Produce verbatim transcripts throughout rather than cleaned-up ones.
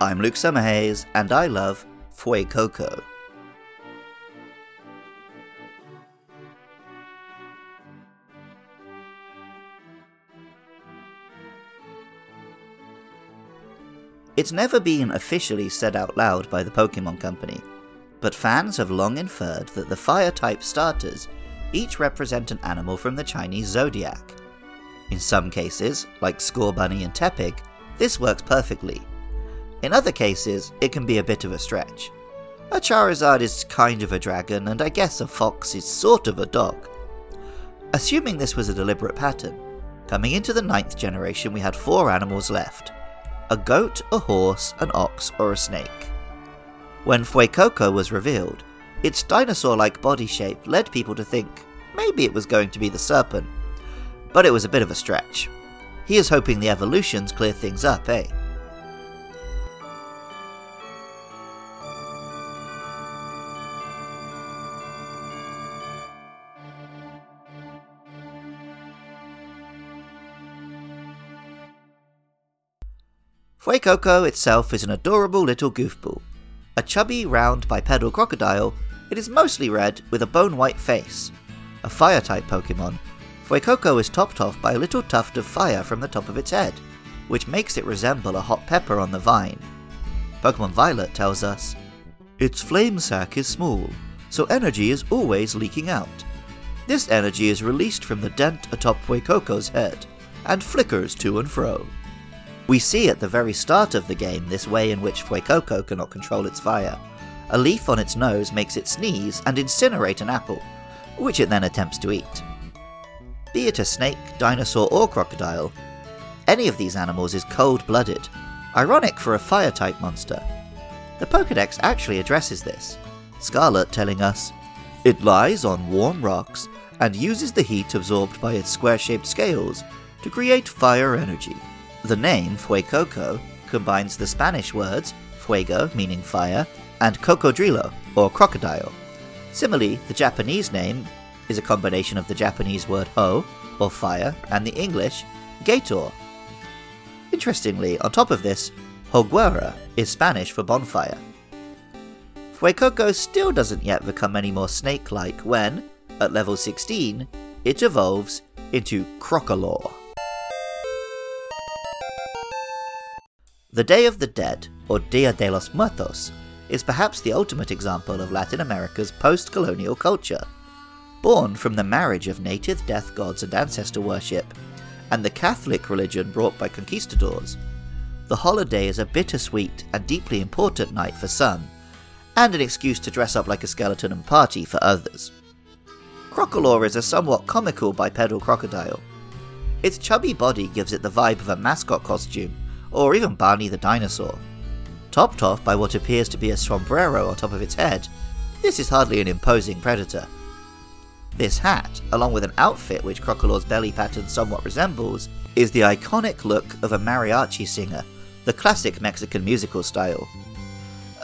I'm Luke Summerhays, and I love Fuecoco. It's never been officially said out loud by the Pokémon Company, but fans have long inferred that the fire-type starters each represent an animal from the Chinese zodiac. In some cases, like Scorbunny and Tepig, this works perfectly. In other cases, it can be a bit of a stretch. A Charizard is kind of a dragon, and I guess a fox is sort of a dog. Assuming this was a deliberate pattern, coming into the ninth generation we had four animals left: a goat, a horse, an ox, or a snake. When Fuecoco was revealed, its dinosaur-like body shape led people to think maybe it was going to be the serpent, but it was a bit of a stretch. He is hoping the evolutions clear things up, eh? Fuecoco itself is an adorable little goofball. A chubby, round, bipedal crocodile, it is mostly red with a bone-white face. A fire-type Pokémon, Fuecoco is topped off by a little tuft of fire from the top of its head, which makes it resemble a hot pepper on the vine. Pokémon Violet tells us, "Its flame sac is small, so energy is always leaking out. This energy is released from the dent atop Fuecoco's head, and flickers to and fro." We see at the very start of the game this way in which Fuecoco cannot control its fire. A leaf on its nose makes it sneeze and incinerate an apple, which it then attempts to eat. Be it a snake, dinosaur, or crocodile, any of these animals is cold-blooded, ironic for a fire-type monster. The Pokédex actually addresses this, Scarlet telling us, "It lies on warm rocks and uses the heat absorbed by its square-shaped scales to create fire energy." The name Fuecoco combines the Spanish words fuego, meaning fire, and cocodrilo, or crocodile. Similarly, the Japanese name is a combination of the Japanese word ho, or fire, and the English gator. Interestingly, on top of this, hoguera is Spanish for bonfire. Fuecoco still doesn't yet become any more snake-like when, at level sixteen, it evolves into Crocalor. The Day of the Dead, or Dia de los Muertos, is perhaps the ultimate example of Latin America's post-colonial culture. Born from the marriage of native death gods and ancestor worship, and the Catholic religion brought by conquistadors, the holiday is a bittersweet and deeply important night for some, and an excuse to dress up like a skeleton and party for others. Crocalor is a somewhat comical bipedal crocodile. Its chubby body gives it the vibe of a mascot costume, or even Barney the dinosaur. Topped off by what appears to be a sombrero on top of its head, this is hardly an imposing predator. This hat, along with an outfit which Crocalor's belly pattern somewhat resembles, is the iconic look of a mariachi singer, the classic Mexican musical style.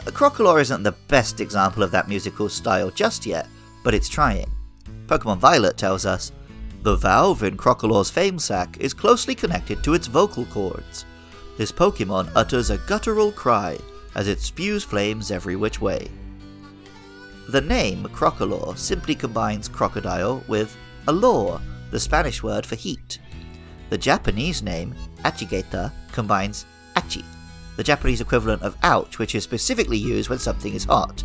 Crocalor isn't the best example of that musical style just yet, but it's trying. Pokémon Violet tells us, "The valve in Crocalor's fame sac is closely connected to its vocal cords. This Pokémon utters a guttural cry as it spews flames every which way." The name Crocalor simply combines crocodile with alor, the Spanish word for heat. The Japanese name Alligator combines achi, the Japanese equivalent of ouch, which is specifically used when something is hot,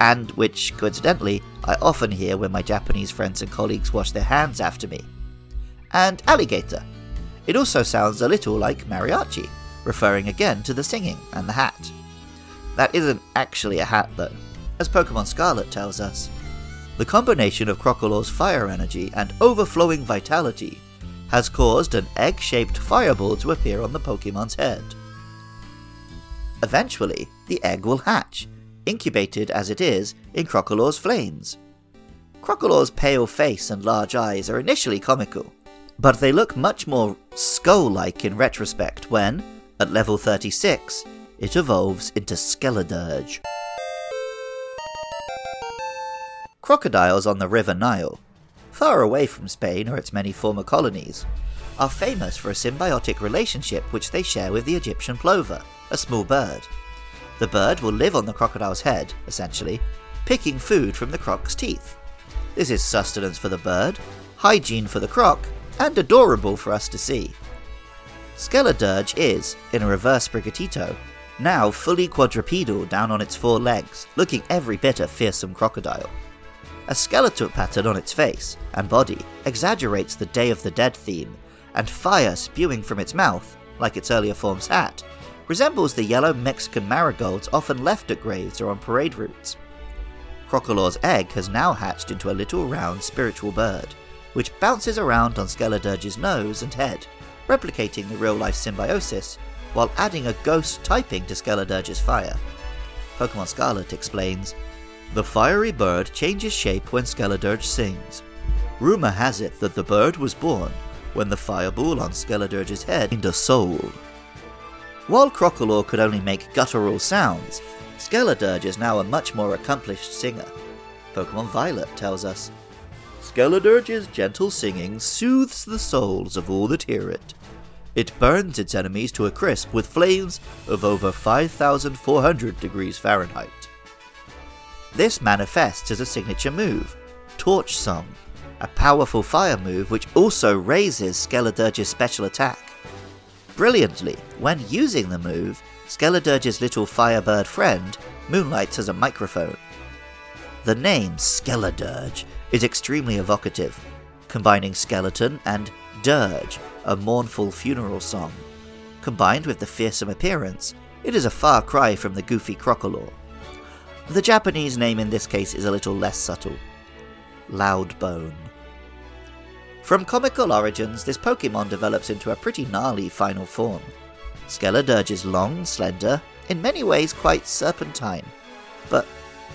and which, coincidentally, I often hear when my Japanese friends and colleagues wash their hands after me. And alligator. It also sounds a little like mariachi, referring again to the singing and the hat. That isn't actually a hat though. As Pokémon Scarlet tells us, "The combination of Crocalor's fire energy and overflowing vitality has caused an egg-shaped fireball to appear on the Pokémon's head. Eventually, the egg will hatch, incubated as it is in Crocalor's flames." Crocalor's pale face and large eyes are initially comical, but they look much more skull-like in retrospect when, at level thirty-six, it evolves into Skeledirge. Crocodiles on the River Nile, far away from Spain or its many former colonies, are famous for a symbiotic relationship which they share with the Egyptian plover, a small bird. The bird will live on the crocodile's head, essentially, picking food from the croc's teeth. This is sustenance for the bird, hygiene for the croc, and adorable for us to see. Skeledirge is, in a reverse brigatito, now fully quadrupedal down on its four legs, looking every bit a fearsome crocodile. A skeletal pattern on its face and body exaggerates the Day of the Dead theme, and fire spewing from its mouth, like its earlier form's hat, resembles the yellow Mexican marigolds often left at graves or on parade routes. Crocalor's egg has now hatched into a little round spiritual bird, which bounces around on Skeledirge's nose and head, replicating the real-life symbiosis while adding a ghost typing to Skeledirge's fire. Pokémon Scarlet explains, "The fiery bird changes shape when Skeledirge sings. Rumour has it that the bird was born when the fireball on Skeledirge's head gained a soul." While Crocalor could only make guttural sounds, Skeledirge is now a much more accomplished singer. Pokémon Violet tells us, "Skeledirge's gentle singing soothes the souls of all that hear it. It burns its enemies to a crisp with flames of over five thousand four hundred degrees Fahrenheit." This manifests as a signature move, Torch Song, a powerful fire move which also raises Skeledirge's special attack. Brilliantly, when using the move, Skeledirge's little firebird friend moonlights as a microphone. The name Skeledirge is extremely evocative, combining skeleton and dirge, a mournful funeral song. Combined with the fearsome appearance, it is a far cry from the goofy Crocalor. The Japanese name in this case is a little less subtle, Loudbone. From comical origins, this Pokémon develops into a pretty gnarly final form. Skeledirge is long, slender, in many ways quite serpentine. But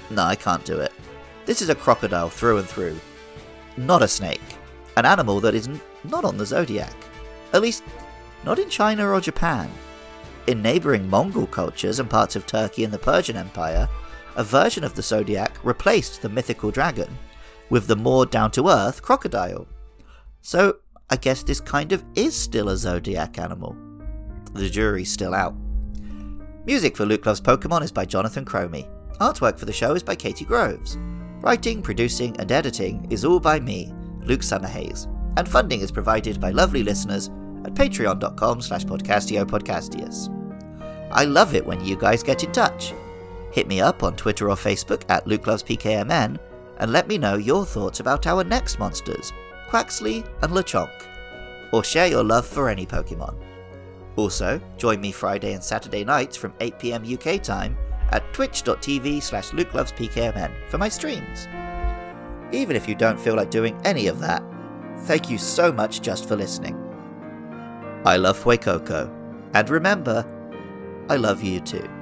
no, I can't do it. This is a crocodile through and through, not a snake. An animal that is not on the zodiac, at least not in China or Japan. In neighbouring Mongol cultures and parts of Turkey and the Persian Empire, a version of the zodiac replaced the mythical dragon with the more down-to-earth crocodile. So I guess this kind of is still a zodiac animal. The jury's still out. Music for Luke Loves Pokemon is by Jonathan Cromey. Artwork for the show is by Katie Groves. Writing, producing and editing is all by me, Luke Summerhays, and funding is provided by lovely listeners at patreon.com slash podcastiopodcastius. I love it when you guys get in touch. Hit me up on Twitter or Facebook at Luke Loves P K M N and let me know your thoughts about our next monsters, Quaxly and Lechonk, or share your love for any Pokemon. Also, join me Friday and Saturday nights from eight p m U K time at twitch.tv slash LukeLovesPKMN for my streams. Even if you don't feel like doing any of that, thank you so much just for listening. I love Fuecoco, and remember, I love you too.